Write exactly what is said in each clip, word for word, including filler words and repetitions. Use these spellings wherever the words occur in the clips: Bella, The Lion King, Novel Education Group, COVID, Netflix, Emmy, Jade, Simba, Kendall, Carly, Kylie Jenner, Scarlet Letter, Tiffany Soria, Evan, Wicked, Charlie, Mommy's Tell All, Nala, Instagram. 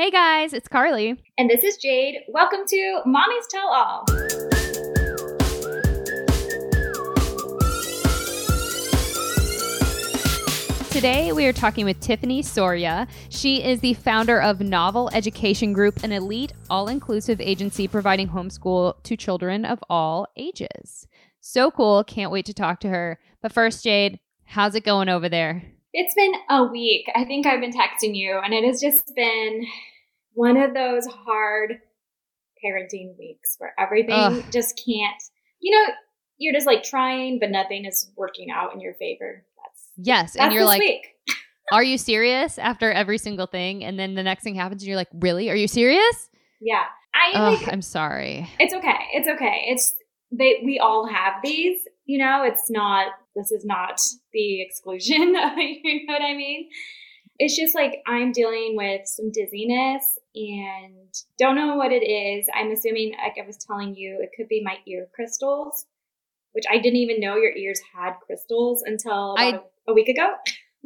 Hey guys, it's Carly. And this is Jade. Welcome to Mommy's Tell All. Today, we are talking with Tiffany Soria. She is the founder of Novel Education Group, an elite, all-inclusive agency providing homeschool to children of all ages. So cool. Can't wait to talk to her. But first, Jade, how's it going over there? It's been a week. I think I've been texting you, and it has just been one of those hard parenting weeks where everything Ugh. just can't, you know, you're just like trying, but nothing is working out in your favor. Yes. And That's you're like, are you serious after every single thing? And then the next thing happens and you're like, really? Are you serious? Yeah. I, Ugh, like, I'm sorry. It's okay. It's okay. It's they. We all have these, you know, it's not, this is not the exclusion. You know what I mean? It's just like, I'm dealing with some dizziness and don't know what it is. I'm assuming, like I was telling you, it could be my ear crystals, which I didn't even know your ears had crystals until about I, a week ago.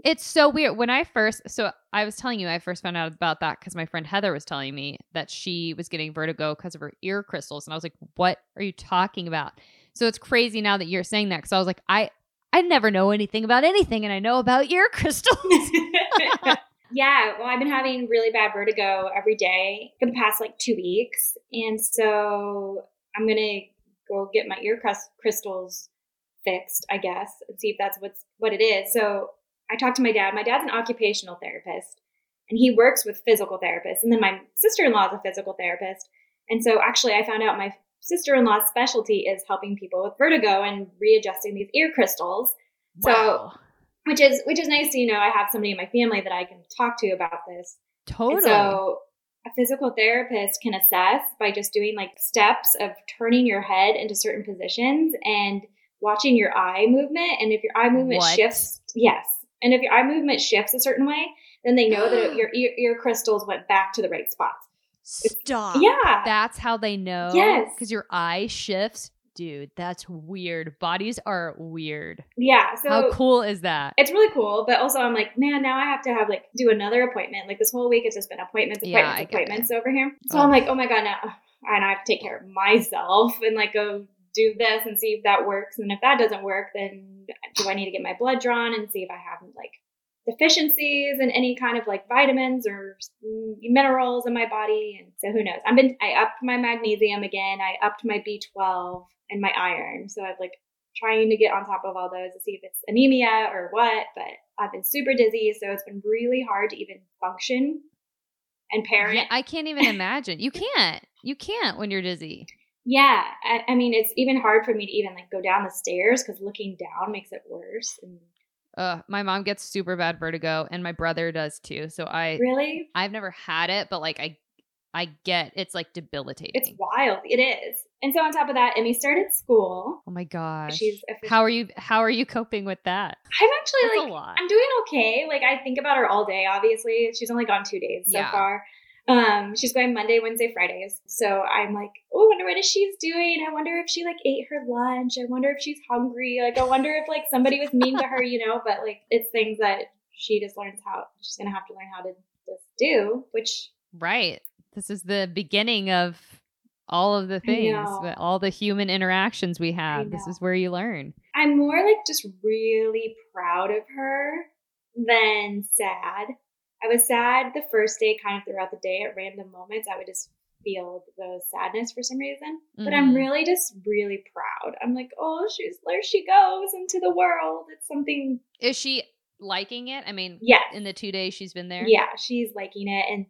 It's so weird. When I first, so I was telling you, I first found out about that because my friend Heather was telling me that she was getting vertigo because of her ear crystals. And I was like, what are you talking about? So it's crazy now that you're saying that because I was like, I, I never know anything about anything and I know about ear crystals. Yeah. Well, I've been having really bad vertigo every day for the past like two weeks. And so I'm going to go get my ear crystals fixed, I guess, and see if that's what's what it is. So I talked to my dad. My dad's an occupational therapist, and he works with physical therapists. And then my sister-in-law is a physical therapist. And so actually I found out my sister-in-law's specialty is helping people with vertigo and readjusting these ear crystals. Wow. So which is which is nice to, you know, I have somebody in my family that I can talk to about this. Totally. And so a physical therapist can assess by just doing like steps of turning your head into certain positions and watching your eye movement. And if your eye movement what? shifts, yes. And if your eye movement shifts a certain way, then they know that your ear, ear crystals went back to the right spot. Stop. It's, yeah. That's how they know. Yes. Because your eye shifts. Dude, that's weird. Bodies are weird. Yeah. So how cool is that? It's really cool. But also I'm like, man, now I have to have like do another appointment. Like this whole week it's just been appointments, appointments, yeah, appointments over here. So oh. I'm like, oh my God, now and I have to take care of myself and like go do this and see if that works. And if that doesn't work, then do I need to get my blood drawn and see if I have like deficiencies and any kind of like vitamins or minerals in my body? And so who knows? I've been, I upped my magnesium again. I upped my B twelve. And my iron. So I'm like trying to get on top of all those to see if it's anemia or what, but I've been super dizzy. So it's been really hard to even function and parent. Yeah, I can't even imagine. You can't, you can't when you're dizzy. Yeah. I, I mean, it's even hard for me to even like go down the stairs because looking down makes it worse. And Uh, my mom gets super bad vertigo and my brother does too. So I really, I've never had it, but like I I get it's like debilitating. It's wild. It is. And so on top of that, Emmy started school. Oh my gosh. She's how are you how are you coping with that? I'm actually That's like a lot. I'm doing okay. Like I think about her all day, obviously. She's only gone two days so yeah. far. Um she's going Monday, Wednesday, Fridays. So I'm like, oh, I wonder what is she's doing. I wonder if she like ate her lunch. I wonder if she's hungry. Like I wonder if like somebody was mean to her, you know, but like it's things that she just learns how she's gonna have to learn how to just do, which Right. This is the beginning of all of the things, all the human interactions we have. This is where you learn. I'm more like just really proud of her than sad. I was sad the first day, kind of throughout the day at random moments. I would just feel the sadness for some reason, mm-hmm. but I'm really just really proud. I'm like, oh, she's there. She goes into the world. It's something. Is she liking it? I mean, yeah. In the two days she's been there. Yeah, she's liking it. And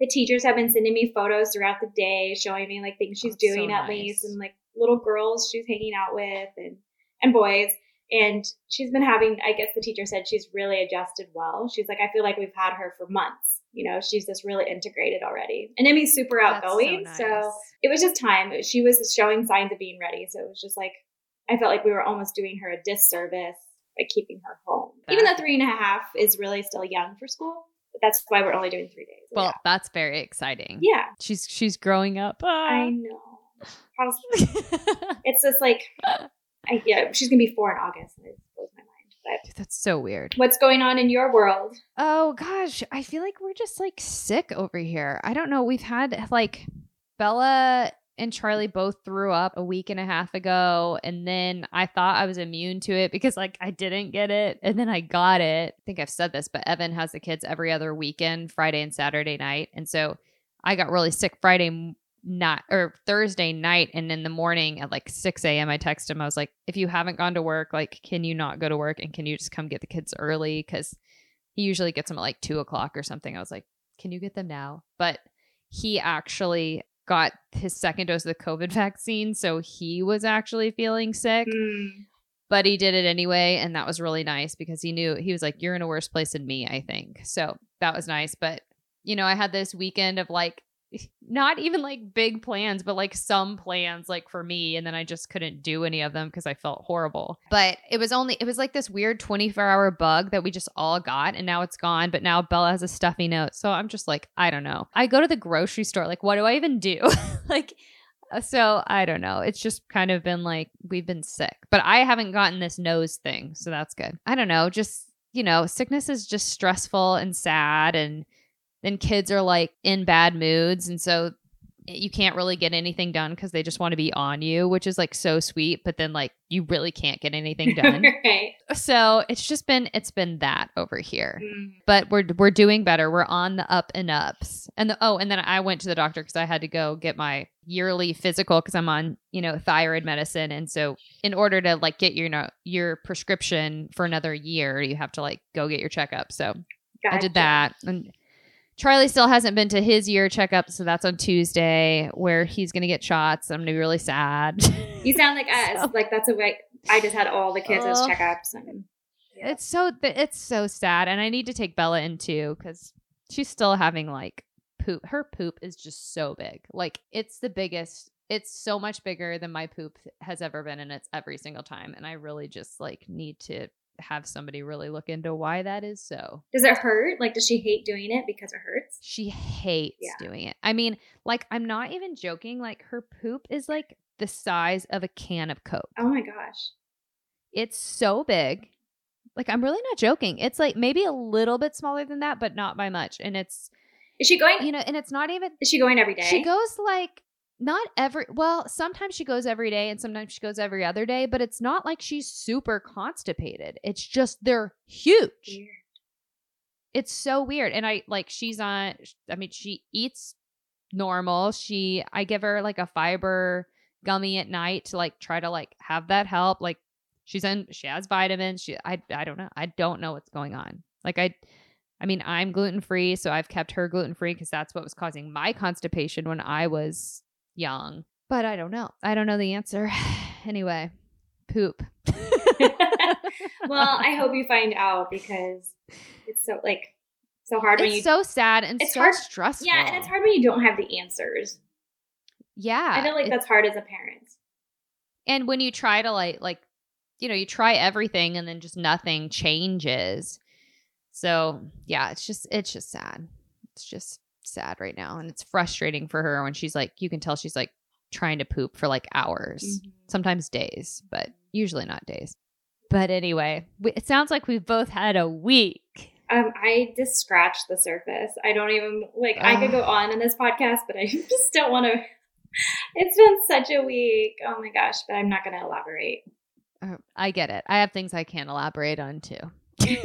the teachers have been sending me photos throughout the day, showing me like things she's doing at least, and like little girls she's hanging out with, and and boys. And she's been having, I guess the teacher said she's really adjusted well. She's like, I feel like we've had her for months. You know, she's just really integrated already. And Emmy's super outgoing, so, nice. so it was just time. She was showing signs of being ready, so it was just like I felt like we were almost doing her a disservice by keeping her home. That. Even though three and a half is really still young for school. That's why we're only doing three days. Well, yeah. That's very exciting. Yeah. She's she's growing up. Ah. I know. It's just like, I, yeah, she's going to be four in August. And it blows my mind. But that's so weird. What's going on in your world? Oh, gosh. I feel like we're just like sick over here. I don't know. We've had like Bella and Charlie both threw up a week and a half ago. And then I thought I was immune to it because like I didn't get it. And then I got it. I think I've said this, but Evan has the kids every other weekend, Friday and Saturday night. And so I got really sick Friday morning. Not or Thursday night, and in the morning at like six a.m. I texted him. I was like, if you haven't gone to work, like, can you not go to work and can you just come get the kids early? Because he usually gets them at like two o'clock or something. I was like, can you get them now? But he actually got his second dose of the COVID vaccine, so he was actually feeling sick. Mm. But he did it anyway, and that was really nice because he knew, he was like, you're in a worse place than me, I think. So that was nice. But you know, I had this weekend of like not even like big plans, but like some plans like for me. And then I just couldn't do any of them because I felt horrible. But it was only, it was like this weird twenty-four hour bug that we just all got and now it's gone. But now Bella has a stuffy nose. So I'm just like, I don't know. I go to the grocery store. Like, what do I even do? Like, so I don't know. It's just kind of been like, we've been sick, but I haven't gotten this nose thing. So that's good. I don't know. Just, you know, sickness is just stressful and sad, and then kids are like in bad moods. And so you can't really get anything done because they just want to be on you, which is like so sweet. But then like you really can't get anything done. Right. So it's just been, it's been that over here. Mm. But we're we're doing better. We're on the up and ups. And the, oh, and then I went to the doctor because I had to go get my yearly physical because I'm on, you know, thyroid medicine. And so in order to like get your, you know, your prescription for another year, you have to like go get your checkup. So gotcha. I did that. And Charlie still hasn't been to his year checkup, so that's on Tuesday where he's going to get shots. I'm going to be really sad. You sound like us. So, like, that's a way I just had all the kids' uh, checkups. And, yeah. It's so th- it's so sad, and I need to take Bella in too because she's still having like poop. Her poop is just so big. Like, it's the biggest. It's so much bigger than my poop has ever been, and it's every single time. And I really just like need to have somebody really look into why that is. So does it hurt? Like, does she hate doing it because it hurts? She hates yeah. doing it. I mean, like, I'm not even joking. Like, her poop is like the size of a can of Coke. Oh my gosh. It's so big. Like, I'm really not joking. It's like maybe a little bit smaller than that, but not by much. And it's, is she going, you know, and it's not even, is she going every day? She goes like, not every, well, sometimes she goes every day and sometimes she goes every other day, but it's not like she's super constipated. It's just, they're huge. Weird. It's so weird. And I like, she's on, I mean, she eats normal. She, I give her like a fiber gummy at night to like, try to like have that help. Like, she's in, she has vitamins. She, I, I don't know. I don't know what's going on. Like I, I mean, I'm gluten-free, so I've kept her gluten-free because that's what was causing my constipation when I was young, but I don't know. I don't know the answer. Anyway, poop. Well, I hope you find out because it's so like so hard it's when you. It's so sad and it's so hard, stressful. Yeah, and it's hard when you don't have the answers. Yeah, I feel like that's hard as a parent. And when you try to like like, you know, you try everything and then just nothing changes. So yeah, it's just it's just sad. It's just. sad right now, and it's frustrating for her when she's like, you can tell she's like trying to poop for like hours, mm-hmm. sometimes days, but usually not days. But anyway, we, it sounds like we've both had a week. um I just scratched the surface. I don't even like Ugh. I could go on in this podcast, but I just don't want to. It's been such a week. Oh my gosh. But I'm not going to elaborate. uh, I get it. I have things I can't elaborate on too.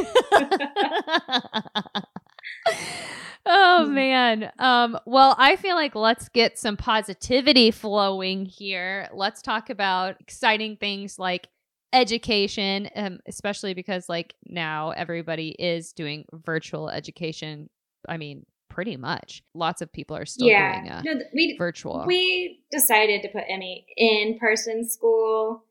Oh, man. Um, well, I feel like let's get some positivity flowing here. Let's talk about exciting things like education, um, especially because like now everybody is doing virtual education. I mean, pretty much. Lots of people are still yeah. doing a no, th- we, virtual. We decided to put Emmy in person school.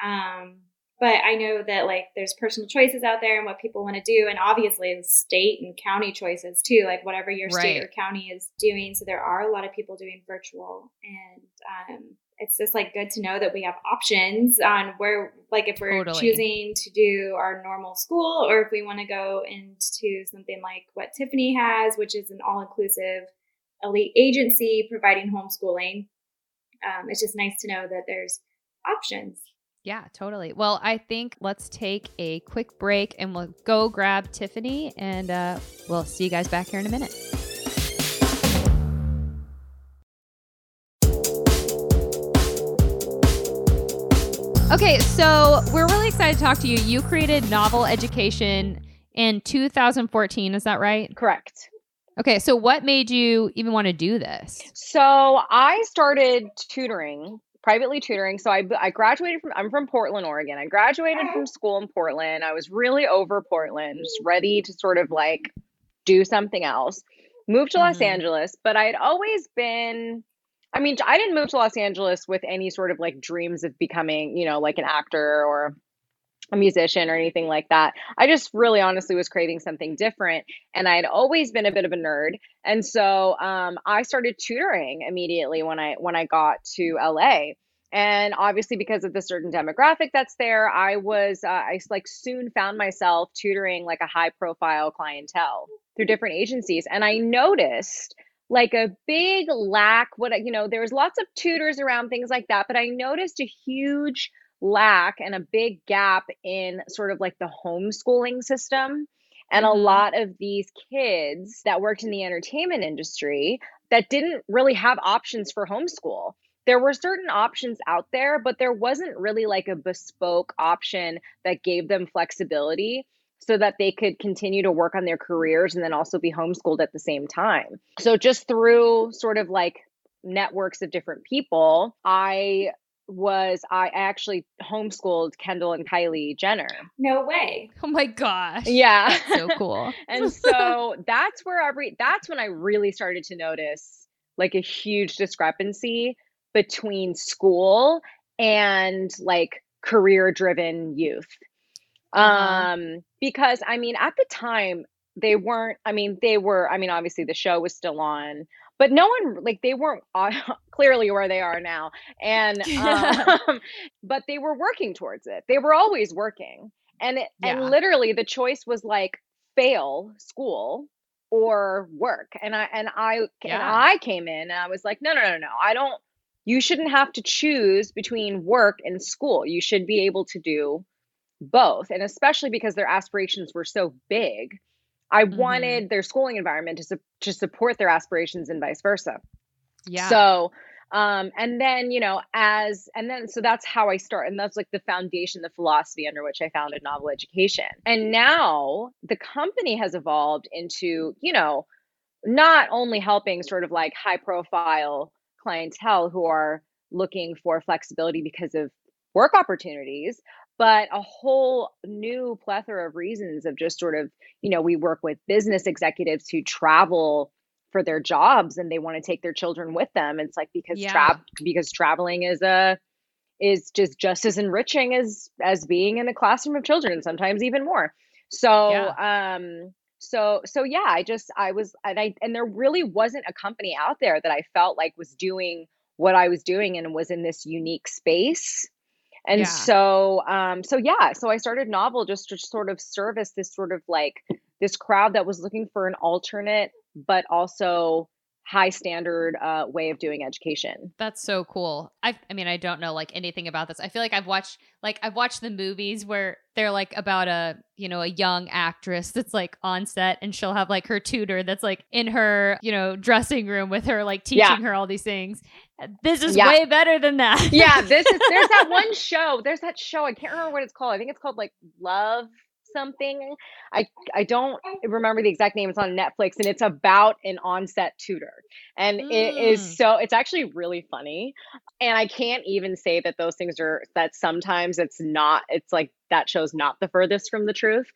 Um But I know that like there's personal choices out there and what people want to do. And obviously the state and county choices too, like whatever your right. state or county is doing. So there are a lot of people doing virtual, and um, it's just like good to know that we have options on where, like if we're totally. choosing to do our normal school, or if we want to go into something like what Tiffany has, which is an all-inclusive elite agency providing homeschooling. Um, it's just nice to know that there's options. Yeah, totally. Well, I think let's take a quick break and we'll go grab Tiffany and uh, we'll see you guys back here in a minute. Okay, so we're really excited to talk to you. You created Novel Education in two thousand fourteen, is that right? Correct. Okay, so what made you even want to do this? So I started tutoring, privately tutoring. So I, I graduated from, I'm from Portland, Oregon. I graduated from school in Portland. I was really over Portland, just ready to sort of like do something else. Moved to mm-hmm. Los Angeles, but I had always been... I mean, I didn't move to Los Angeles with any sort of like dreams of becoming, you know, like an actor or a musician or anything like that. I just really honestly was craving something different. And I had always been a bit of a nerd. And so um, I started tutoring immediately when I when I got to L A. And obviously, because of the certain demographic that's there, I was uh, I like soon found myself tutoring like a high profile clientele through different agencies. And I noticed like a big lack, what, you know, there was lots of tutors around, things like that, but I noticed a huge lack and a big gap in sort of like the homeschooling system. And mm-hmm. a lot of these kids that worked in the entertainment industry that didn't really have options for homeschool. There were certain options out there, but there wasn't really like a bespoke option that gave them flexibility so that they could continue to work on their careers and then also be homeschooled at the same time. So just through sort of like networks of different people, I was, I actually homeschooled Kendall and Kylie Jenner. No way. Oh my gosh. Yeah. That's so cool. And so that's where every, that's when I really started to notice like a huge discrepancy between school and like career-driven youth. Um, because I mean, at the time they weren't, I mean, they were, I mean, obviously the show was still on, but no one, like they weren't uh, clearly where they are now. And, um, but they were working towards it. They were always working. And, it, yeah. and literally the choice was like fail school or work. And I, and I, yeah. and I came in and I was like, no, no, no, no, I don't, you shouldn't have to choose between work and school. You should be able to do both. And especially because their aspirations were so big, I mm-hmm. wanted their schooling environment to, su- to support their aspirations and vice versa. Yeah. So, um, and then, you know, as, and then, so that's how I start. And that's like the foundation, the philosophy under which I founded Novel Education. And now the company has evolved into, you know, not only helping sort of like high profile clientele who are looking for flexibility because of work opportunities, but a whole new plethora of reasons of just sort of, you know, we work with business executives who travel for their jobs and they want to take their children with them. It's like, because yeah. tra- because traveling is a, is just, just as enriching as, as being in the classroom of children, and sometimes even more. So, yeah. um, so, so yeah, I just, I was, and I, and there really wasn't a company out there that I felt like was doing what I was doing and was in this unique space. And yeah. so, um, so yeah, so I started Novel just to sort of service this sort of like this crowd that was looking for an alternate, but also high standard uh, way of doing education. That's so cool. I I mean, I don't know like anything about this. I feel like I've watched, like I've watched the movies where they're like about a, you know, a young actress that's like on set and she'll have like her tutor that's like in her, you know, dressing room with her, like teaching yeah. her all these things. This is yeah. way better than that. Yeah, this is, there's that one show. There's that show. I can't remember what it's called. I think it's called like Love something. I I don't remember the exact name. It's on Netflix and it's about an on-set tutor. And mm. it is so, it's actually really funny. And I can't even say that those things are, that sometimes it's not, it's like that show's not the furthest from the truth.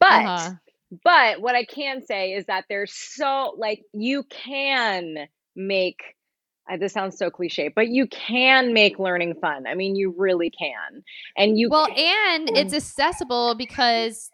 But, uh-huh. but what I can say is that there's so, like you can make I, this sounds so cliche, but you can make learning fun. I mean, you really can. And you Well, can- and it's accessible because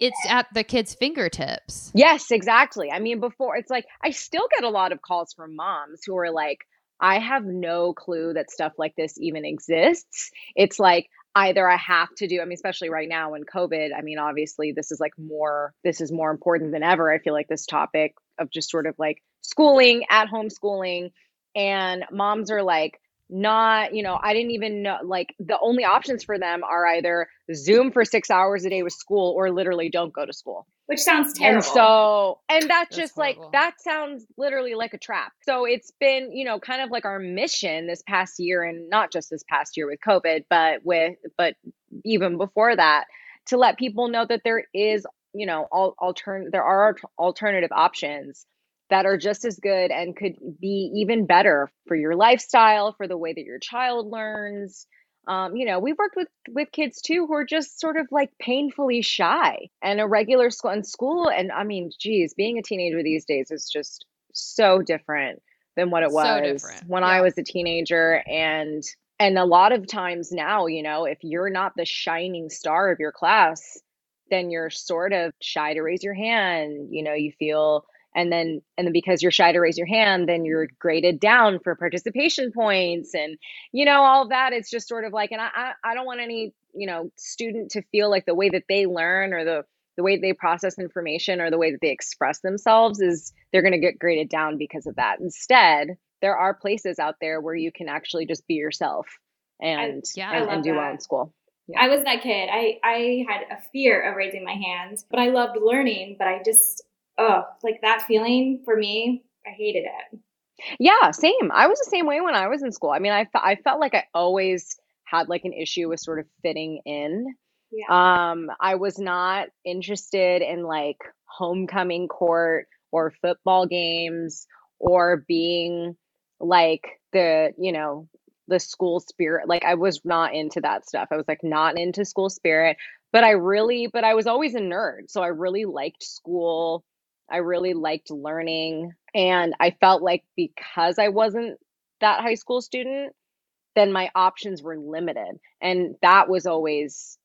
it's at the kids' fingertips. Yes, exactly. I mean, before it's like, I still get a lot of calls from moms who are like, I have no clue that stuff like this even exists. It's like, either I have to do, I mean, especially right now in COVID, I mean, obviously this is like more, this is more important than ever. I feel like this topic of just sort of like schooling, at home schooling, and moms are like, not, you know, I didn't even know, like, the only options for them are either Zoom for six hours a day with school or literally don't go to school. Which sounds terrible. And so, and that's, that's just horrible. Like, that sounds literally like a trap. So it's been, you know, kind of like our mission this past year, and not just this past year with COVID, but with, but even before that, to let people know that there is, you know, all altern- there are alternative options that are just as good and could be even better for your lifestyle, for the way that your child learns. Um, you know, we've worked with, with kids too, who are just sort of like painfully shy, and a regular school and school. And I mean, geez, being a teenager these days is just so different than what it was so when yeah. I was a teenager. And, and a lot of times now, you know, if you're not the shining star of your class, then you're sort of shy to raise your hand, you know, you feel, And then, and then because you're shy to raise your hand, then you're graded down for participation points, and, you know, all that. It's just sort of like, and I, I, I don't want any, you know, student to feel like the way that they learn, or the, the way they process information, or the way that they express themselves is they're going to get graded down because of that. Instead, there are places out there where you can actually just be yourself and, I, yeah, and, and do well in school. Yeah. I was that kid. I, I had a fear of raising my hand, but I loved learning, but I just... Oh, like that feeling for me, I hated it. Yeah, same. I was the same way when I was in school. I mean, I, I felt like I always had like an issue with sort of fitting in. Yeah. Um, I was not interested in like homecoming court or football games or being like the, you know, the school spirit. Like I was not into that stuff. I was like not into school spirit, but I really, but I was always a nerd. So I really liked school. I really liked learning, and I felt like because I wasn't that high school student, then my options were limited. And that was always,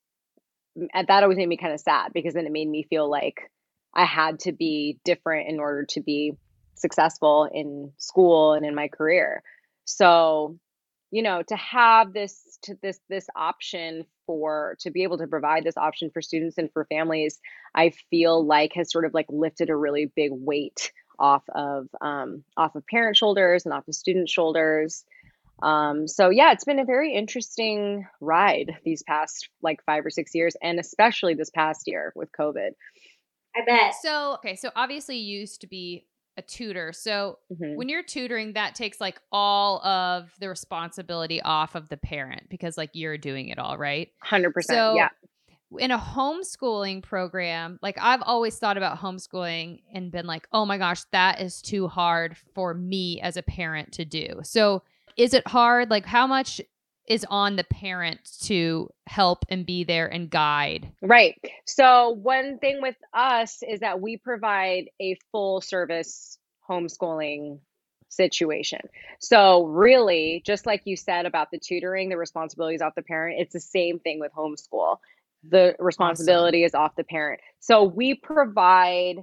that always made me kind of sad, because then it made me feel like I had to be different in order to be successful in school and in my career. So, you know, to have this, to this, this option for, to be able to provide this option for students and for families, I feel like has sort of like lifted a really big weight off of, um, off of parent shoulders and off of student shoulders. Um, so yeah, it's been a very interesting ride these past like five or six years, and especially this past year with COVID. I bet. So, okay. So obviously you used to be a tutor. So mm-hmm. when you're tutoring, that takes like all of the responsibility off of the parent, because like you're doing it all, right? one hundred percent. So yeah. In a homeschooling program, like I've always thought about homeschooling and been like, oh my gosh, that is too hard for me as a parent to do. So is it hard? Like how much is on the parent to help and be there and guide? Right. So one thing with us is that we provide a full service homeschooling situation. So really, just like you said about the tutoring, the responsibility is off the parent. It's the same thing with homeschool. The responsibility awesome. Is off the parent. So we provide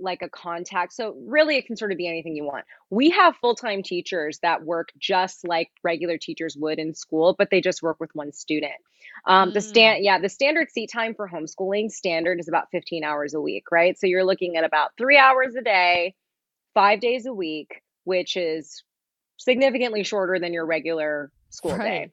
like a contact. So really it can sort of be anything you want. We have full-time teachers that work just like regular teachers would in school, but they just work with one student. Um, mm. The stand, yeah, the standard seat time for homeschooling standard is about fifteen hours a week, right? So you're looking at about three hours a day, five days a week, which is significantly shorter than your regular school right. day.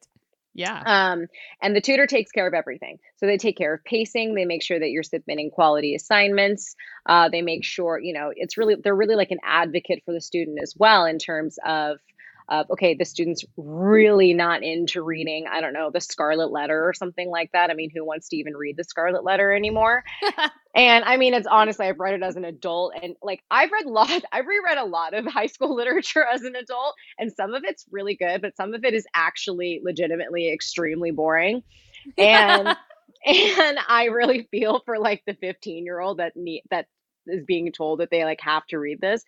Yeah. Um, and the tutor takes care of everything. So they take care of pacing. They make sure that you're submitting quality assignments. Uh, they make sure, you know, it's really, they're really like an advocate for the student as well, in terms of, of, okay, the student's really not into reading, I don't know, the Scarlet Letter or something like that. I mean, who wants to even read the Scarlet Letter anymore? And I mean, it's honestly, I've read it as an adult, and like, I've read lots, I've reread a lot of high school literature as an adult, and some of it's really good, but some of it is actually legitimately extremely boring. And, and I really feel for like the fifteen year old that need, that is being told that they like have to read this.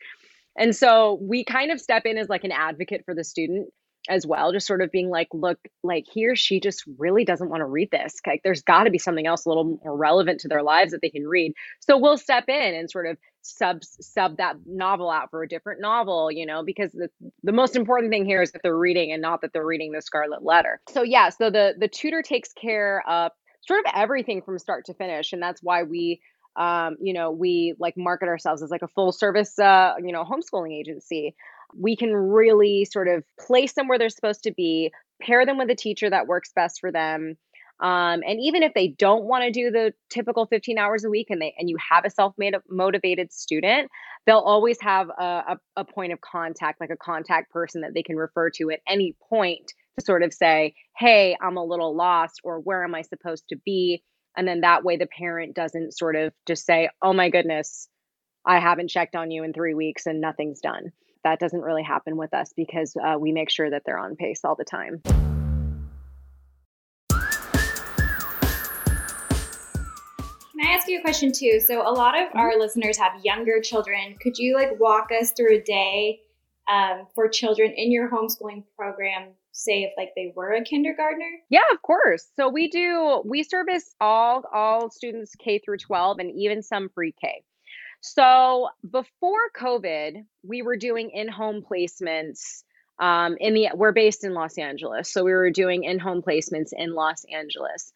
And so we kind of step in as like an advocate for the student as well, just sort of being like, look, like he or she just really doesn't want to read this. Like there's got to be something else a little more relevant to their lives that they can read. So we'll step in and sort of sub sub that novel out for a different novel, you know, because the, the most important thing here is that they're reading, and not that they're reading the Scarlet Letter. So yeah, so the the tutor takes care of sort of everything from start to finish. And that's why we Um, you know, we like market ourselves as like a full service, uh, you know, homeschooling agency. we can really sort of place them where they're supposed to be, pair them with a teacher that works best for them. Um, and even if they don't want to do the typical fifteen hours a week and they and you have a self-made motivated student, they'll always have a, a, a point of contact, like a contact person that they can refer to at any point to sort of say, hey, I'm a little lost, or where am I supposed to be? And then that way the parent doesn't sort of just say, oh my goodness, I haven't checked on you in three weeks and nothing's done. That doesn't really happen with us because uh, we make sure that they're on pace all the time. Can I ask you a question too? So a lot of our listeners have younger children. Could you like walk us through a day um, for children in your homeschooling program, say if like they were a kindergartner? Yeah, of course. So we do, we service all, all students K through twelve and even some pre-K. So before COVID, we were doing in-home placements um, in the, we're based in Los Angeles. So we were doing in-home placements in Los Angeles.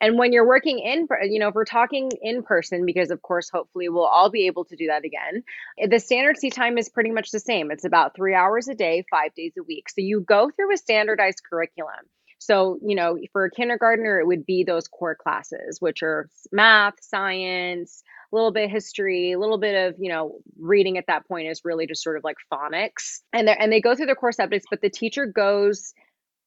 And when you're working in, you know, if we're talking in person, because of course, hopefully we'll all be able to do that again, the standard seat time is pretty much the same. It's about three hours a day, five days a week. So you go through a standardized curriculum. So, you know, for a kindergartner, it would be those core classes, which are math, science, a little bit of history, a little bit of, you know, reading at that point is really just sort of like phonics. And, and they go through their core subjects, but the teacher goes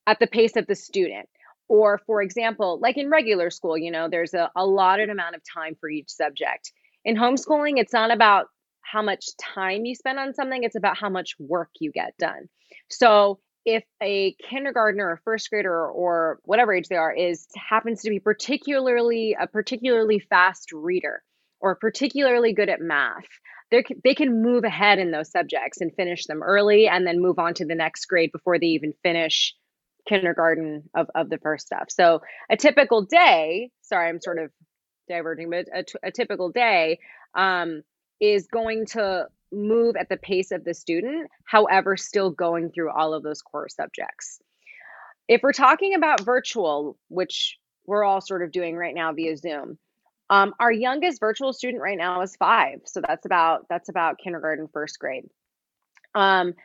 at the pace of the student. Or for example, like in regular school, you know, there's a allotted amount of time for each subject. In homeschooling, it's not about how much time you spend on something, it's about how much work you get done. So if a kindergartner or first grader or whatever age they are is happens to be particularly a particularly fast reader or particularly good at math, they they can move ahead in those subjects and finish them early and then move on to the next grade before they even finish kindergarten of, of the first stuff. So a typical day, sorry, I'm sort of diverging, but a, t- a typical day um, is going to move at the pace of the student, however, still going through all of those core subjects. If we're talking about virtual, which we're all sort of doing right now via Zoom, um, our youngest virtual student right now is five. So that's about, that's about kindergarten, first grade. Um,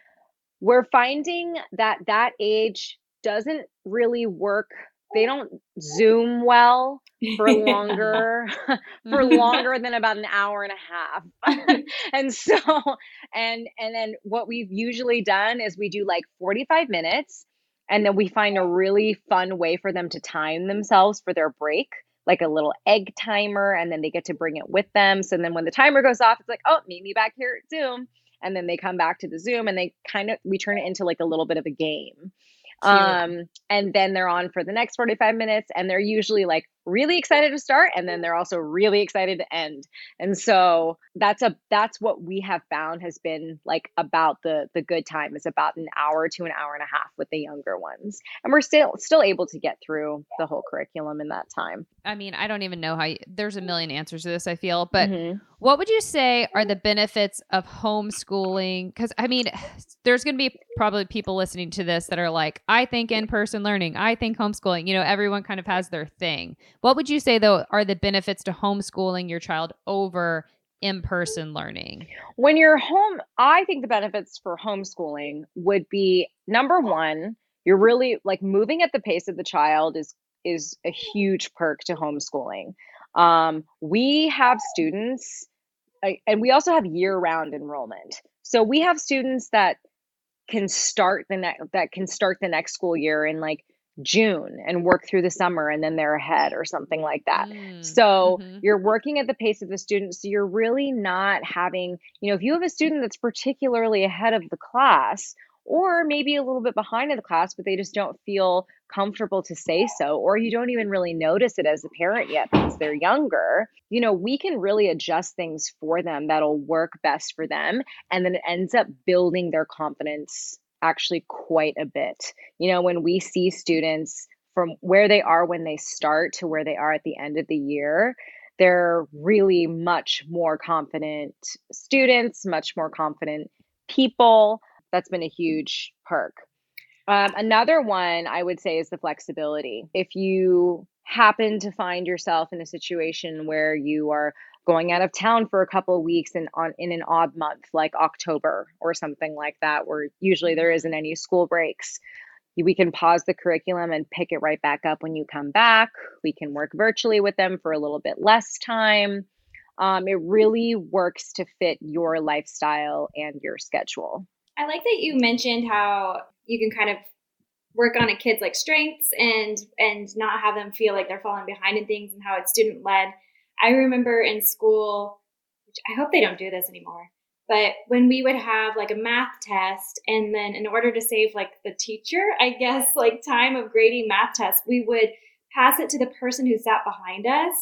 we're finding that that age doesn't really work. They don't Zoom well for longer, for longer than about an hour and a half. And so, and, and then what we've usually done is we do like forty-five minutes and then we find a really fun way for them to time themselves for their break, like a little egg timer, and then they get to bring it with them. So then when the timer goes off, it's like, oh, meet me back here at Zoom. And then they come back to the Zoom and they kind of, we turn it into like a little bit of a game. Cute. Um, and then they're on for the next forty-five minutes and they're usually like really excited to start. And then they're also really excited to end. And so that's a, that's what we have found has been like about the, the good time is about an hour to an hour and a half with the younger ones. And we're still, still able to get through the whole curriculum in that time. I mean, I don't even know how you, there's a million answers to this, I feel, but mm-hmm. What would you say are the benefits of homeschooling? Cause I mean, there's going to be probably people listening to this that are like, I think in-person learning, I think homeschooling, you know, everyone kind of has their thing. What would you say though are the benefits to homeschooling your child over in-person learning? When you're home, I think the benefits for homeschooling would be number one, you're really like moving at the pace of the child is, is a huge perk to homeschooling. Um, we have students, and we also have year-round enrollment. So we have students that can start the next that can start the next school year in like June and work through the summer, and then they're ahead or something like that. Mm, so mm-hmm. You're working at the pace of the student. So you're really not having, you know, if you have a student that's particularly ahead of the class, or maybe a little bit behind in the class, but they just don't feel comfortable to say so, or you don't even really notice it as a parent yet because they're younger, you know, we can really adjust things for them that'll work best for them. And then it ends up building their confidence actually quite a bit. You know, when we see students from where they are when they start to where they are at the end of the year, they're really much more confident students, much more confident people. That's been a huge perk. Um, another one I would say is the flexibility. If you happen to find yourself in a situation where you are going out of town for a couple of weeks and on in an odd month like October or something like that, where usually there isn't any school breaks. We can pause the curriculum and pick it right back up when you come back. We can work virtually with them for a little bit less time. Um, it really works to fit your lifestyle and your schedule. I like that you mentioned how you can kind of work on a kid's like strengths and and not have them feel like they're falling behind in things, and how it's student led. I remember in school, which I hope they don't do this anymore, but when we would have like a math test, and then in order to save like the teacher, I guess, like time of grading math tests, we would pass it to the person who sat behind us,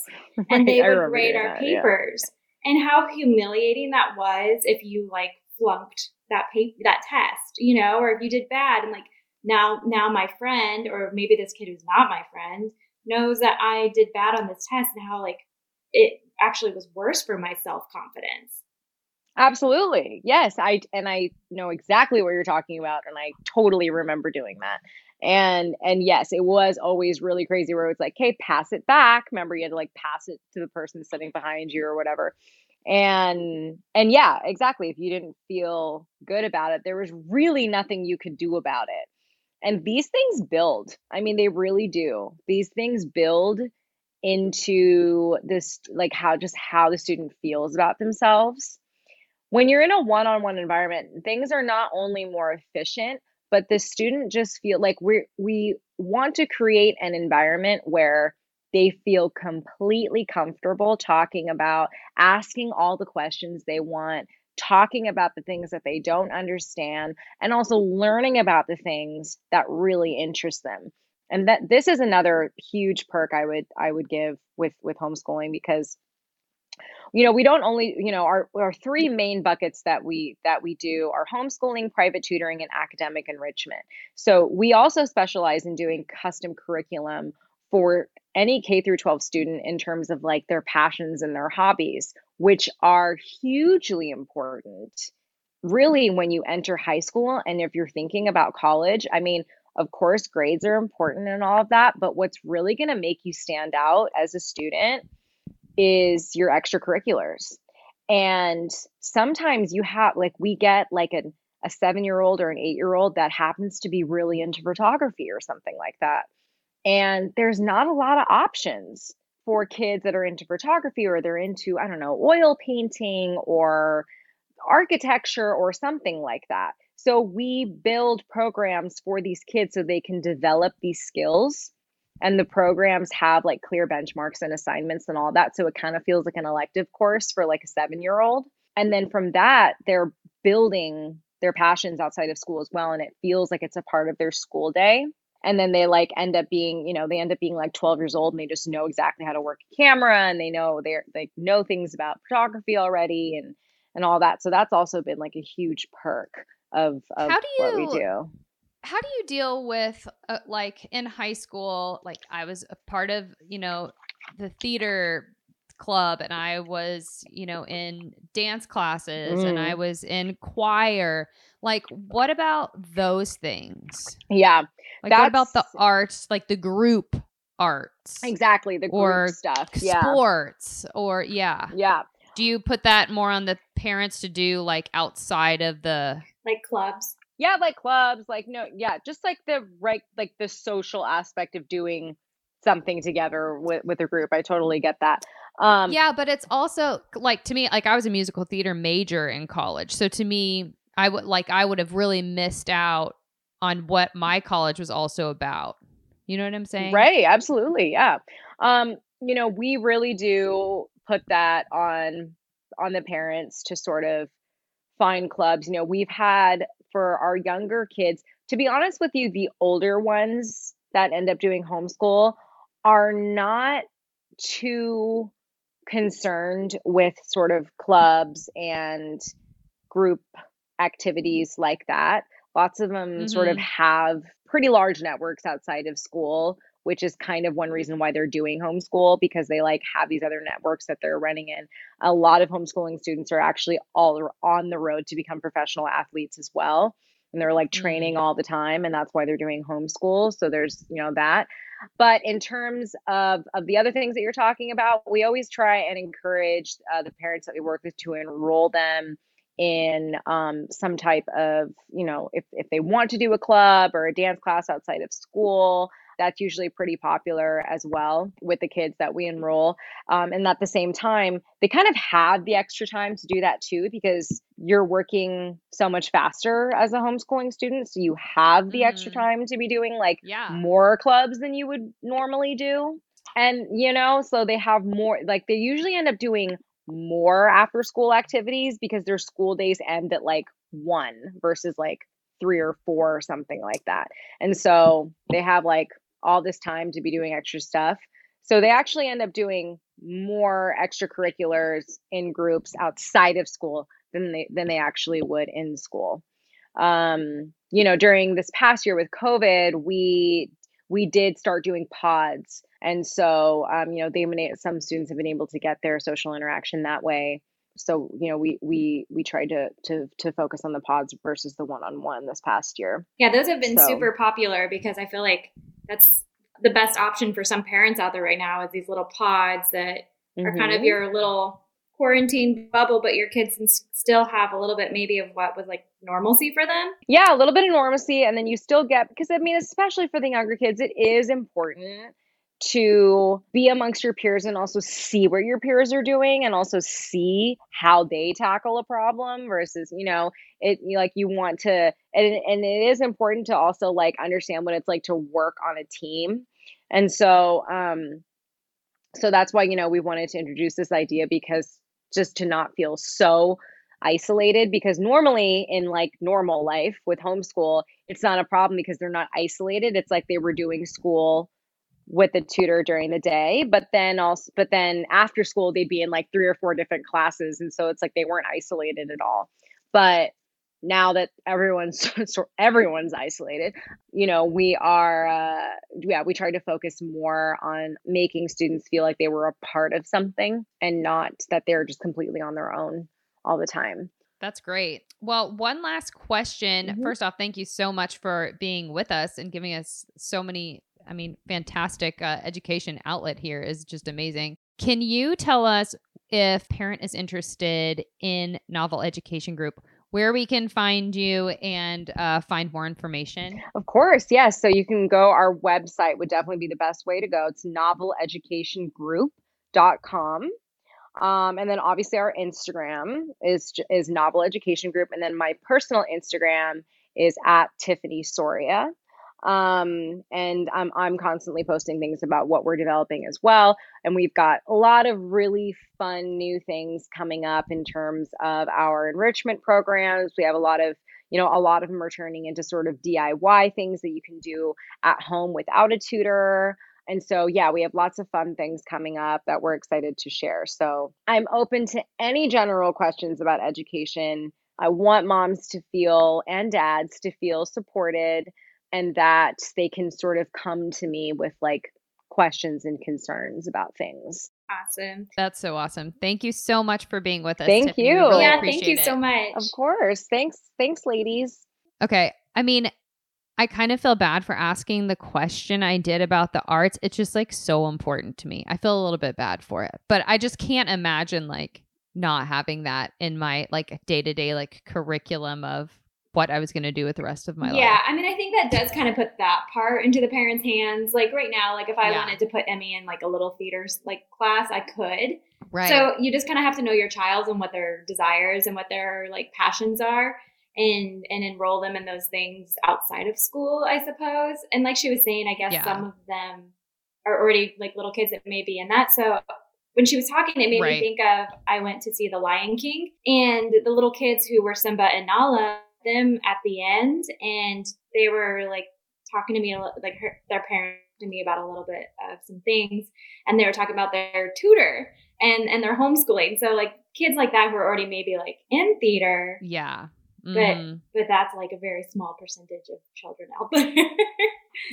and they would grade our that, papers. Yeah. And how humiliating that was if you like flunked that paper, that test, you know, or if you did bad, and like now, now my friend, or maybe this kid who's not my friend, knows that I did bad on this test, and how like it actually was worse for my self-confidence. Absolutely. Yes. I, and I know exactly what you're talking about. And I totally remember doing that. And, and yes, it was always really crazy where it's like, hey, pass it back. Remember, you had to like pass it to the person sitting behind you or whatever. And, and yeah, exactly. If you didn't feel good about it, there was really nothing you could do about it. And these things build. I mean, they really do. These things build into this, like how, just how the student feels about themselves. When you're in a one-on-one environment, things are not only more efficient, but the student just feel like we we want to create an environment where they feel completely comfortable talking about, asking all the questions they want, talking about the things that they don't understand, and also learning about the things that really interest them. And that this is another huge perk I would I would give with with homeschooling, because you know, we don't only, you know, our, our three main buckets that we that we do are homeschooling, private tutoring, and academic enrichment. So we also specialize in doing custom curriculum for any K through twelve student in terms of like their passions and their hobbies, which are hugely important, really, when you enter high school. And if you're thinking about college, I mean, of course, grades are important and all of that, but what's really going to make you stand out as a student is your extracurriculars. And sometimes you have, like, we get like an, a seven-year-old or an eight-year-old that happens to be really into photography or something like that. And there's not a lot of options for kids that are into photography, or they're into, I don't know, oil painting or architecture or something like that. So we build programs for these kids so they can develop these skills. And the programs have like clear benchmarks and assignments and all that. So it kind of feels like an elective course for like a seven-year-old. And then from that, they're building their passions outside of school as well. And it feels like it's a part of their school day. And then they like end up being, you know, they end up being like twelve years old, and they just know exactly how to work a camera, and they know they're they know things about photography already and and all that. So that's also been like a huge perk of, of how do you- what we do. How do you deal with uh, like in high school, like I was a part of, you know, the theater club, and I was, you know, in dance classes, mm. and I was in choir. Like, what about those things? Yeah. Like what about the arts, like the group arts? Exactly. The group or stuff. Yeah. Sports or yeah. Yeah. Do you put that more on the parents to do like outside of the like clubs? Yeah, like clubs, like no, yeah, just like the right, like the social aspect of doing something together with, with a group. I totally get that. Um, yeah, but it's also like to me, like I was a musical theater major in college, so to me, I would like I would have really missed out on what my college was also about. You know what I'm saying? Right. Absolutely. Yeah. Um, you know, we really do put that on on the parents to sort of find clubs. You know, we've had. For our younger kids, to be honest with you, the older ones that end up doing homeschool are not too concerned with sort of clubs and group activities like that. Lots of them mm-hmm. sort of have pretty large networks outside of school, which is kind of one reason why they're doing homeschool, because they like have these other networks that they're running in. A lot of homeschooling students are actually all on the road to become professional athletes as well. and they're like training all the time, and that's why they're doing homeschool. So there's, you know, that. But in terms of, of the other things that you're talking about, we always try and encourage uh, the parents that we work with to enroll them in um, some type of, you know, if, if they want to do a club or a dance class outside of school. That's usually pretty popular as well with the kids that we enroll. Um, and at the same time, they kind of have the extra time to do that too, because you're working so much faster as a homeschooling student. So you have the mm-hmm. extra time to be doing like yeah. more clubs than you would normally do. And, you know, so they have more, like they usually end up doing more after school activities because their school days end at like one versus like three or four or something like that. And so they have like all this time to be doing extra stuff. So they actually end up doing more extracurriculars in groups outside of school than they than they actually would in school. Um, you know, during this past year with COVID, we we did start doing pods. And so, um, you know, they some students have been able to get their social interaction that way. So, you know, we we we tried to to to focus on the pods versus the one-on-one this past year. Yeah, those have been so. super popular because I feel like that's the best option for some parents out there right now is these little pods that mm-hmm. are kind of your little quarantine bubble, but your kids can still have a little bit maybe of what was like normalcy for them. Yeah, a little bit of normalcy. And then you still get, because I mean, especially for the younger kids, it is important to be amongst your peers and also see what your peers are doing and also see how they tackle a problem versus, you know, it like you want to, and, and it is important to also like understand what it's like to work on a team. And so, um, so that's why, you know, we wanted to introduce this idea because just to not feel so isolated, because normally in like normal life with homeschool, it's not a problem because they're not isolated. It's like they were doing school with a tutor during the day, but then also, but then after school, they'd be in like three or four different classes. And so it's like, they weren't isolated at all. But now that everyone's, everyone's isolated, you know, we are, uh, yeah, we try to focus more on making students feel like they were a part of something and not that they're just completely on their own all the time. That's great. Well, one last question. Mm-hmm. First off, thank you so much for being with us and giving us so many, I mean, fantastic uh, education outlet here is just amazing. Can you tell us if parent is interested in Novel Education Group, where we can find you and uh, find more information? Of course. Yes. So you can go, our website would definitely be the best way to go. It's novel education group dot com. Um, and then obviously our Instagram is, is Novel Education Group. And then my personal Instagram is at Tiffany Soria. Um, and I'm, I'm constantly posting things about what we're developing as well. And we've got a lot of really fun new things coming up in terms of our enrichment programs. We have a lot of, you know, a lot of them are turning into sort of D I Y things that you can do at home without a tutor. And so, yeah, we have lots of fun things coming up that we're excited to share. So I'm open to any general questions about education. I want moms to feel and dads to feel supported, and that they can sort of come to me with like questions and concerns about things. Awesome. That's so awesome. Thank you so much for being with us. Thank Tiffany. you. Really yeah, thank you it. so much. Of course. Thanks. Thanks, ladies. Okay. I mean, I kind of feel bad for asking the question I did about the arts. It's just like so important to me. I feel a little bit bad for it, but I just can't imagine like not having that in my like day-to-day like curriculum of what I was going to do with the rest of my yeah, life. Yeah. I mean, I think that does kind of put that part into the parents' hands. Like right now, like if I yeah. wanted to put Emmy in like a little theater like class, I could. Right. So you just kind of have to know your child and what their desires and what their like passions are and, and enroll them in those things outside of school, I suppose. And like she was saying, I guess yeah. some of them are already like little kids that may be in that. So when she was talking, it made right. me think of, I went to see The Lion King and the little kids who were Simba and Nala them at the end, and they were like talking to me like her, their parents to me about a little bit of some things, and they were talking about their tutor and and their homeschooling. So like kids like that who are already maybe like in theater, yeah mm. but but that's like a very small percentage of children out there.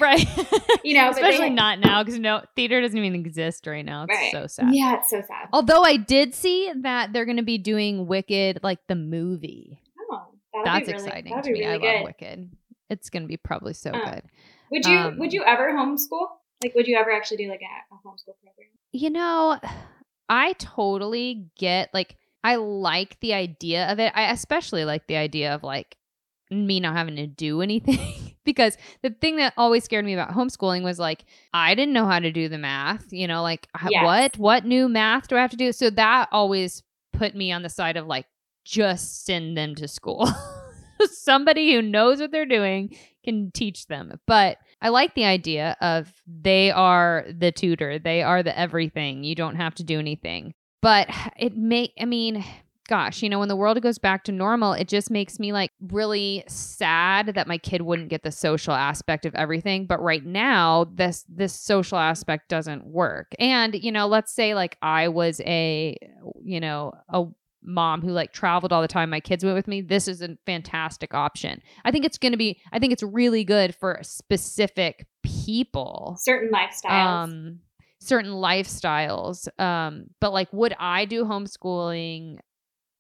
Right. You know, especially but they, not now because no theater doesn't even exist right now. It's right. so sad. Yeah, it's so sad. Although I did see that they're going to be doing Wicked, like the movie. that'd that's really, exciting to me. Really I good. love Wicked. It's going to be probably so um, good. Would you um, would you ever homeschool? Like, would you ever actually do like a, a homeschool program? You know, I totally get like I like the idea of it. I especially like the idea of like me not having to do anything because the thing that always scared me about homeschooling was like I didn't know how to do the math, you know, like yes. what what new math do I have to do? So that always put me on the side of like just send them to school. Somebody who knows what they're doing can teach them. But I like the idea of they are the tutor. They are the everything. You don't have to do anything. But it may, I mean, gosh, you know, when the world goes back to normal, it just makes me like really sad that my kid wouldn't get the social aspect of everything. But right now, this this social aspect doesn't work. And, you know, let's say like I was a, you know, a mom who like traveled all the time. My kids went with me. This is a fantastic option. I think it's going to be, I think it's really good for specific people. Certain lifestyles. Um, certain lifestyles. Um, but like, would I do homeschooling?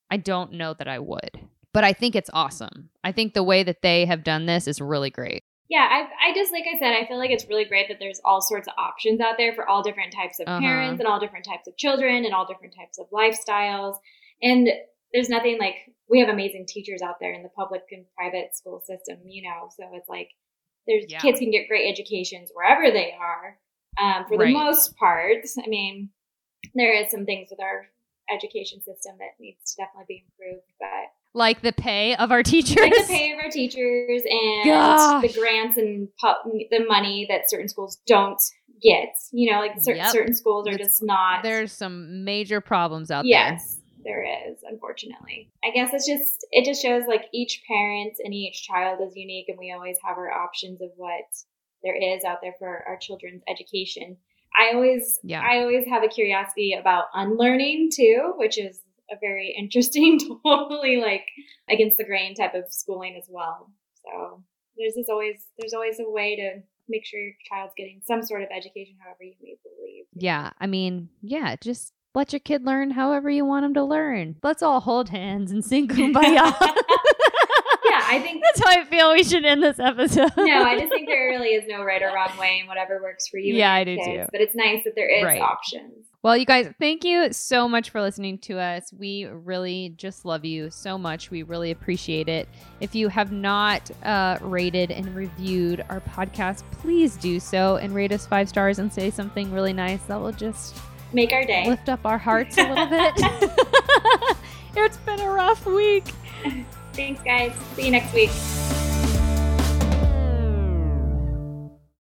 I don't know that I would, but I think it's awesome. I think the way that they have done this is really great. Yeah. I, I just, like I said, I feel like it's really great that there's all sorts of options out there for all different types of uh-huh. parents and all different types of children and all different types of lifestyles. And there's nothing like we have amazing teachers out there in the public and private school system, you know, so it's like there's yeah. kids can get great educations wherever they are. Um, for right. the most part, I mean, there is some things with our education system that needs to definitely be improved, but like the pay of our teachers, like the pay of our teachers, and Gosh. the grants and pu- the money that certain schools don't get. You know, like cer- yep. certain schools are it's, just not. There's some major problems out yes, there. Yes, there is. Unfortunately, I guess it's just it just shows like each parent and each child is unique, and we always have our options of what there is out there for our children's education. I always, yeah. I always have a curiosity about unlearning too, which is a very interesting, totally like against the grain type of schooling as well. So there's this always, there's always a way to make sure your child's getting some sort of education, however you may believe. Yeah. I mean, yeah, just let your kid learn however you want them to learn. Let's all hold hands and sing Kumbaya. I think that's how I feel we should end this episode. No, I just think there really is no right or wrong way and whatever works for you. Yeah, I do kids, too. But it's nice that there is right. options. Well, you guys, thank you so much for listening to us. We really just love you so much. We really appreciate it. If you have not uh, rated and reviewed our podcast, please do so and rate us five stars and say something really nice. That will just make our day, lift up our hearts a little bit. It's been a rough week. Thanks, guys. See you next week.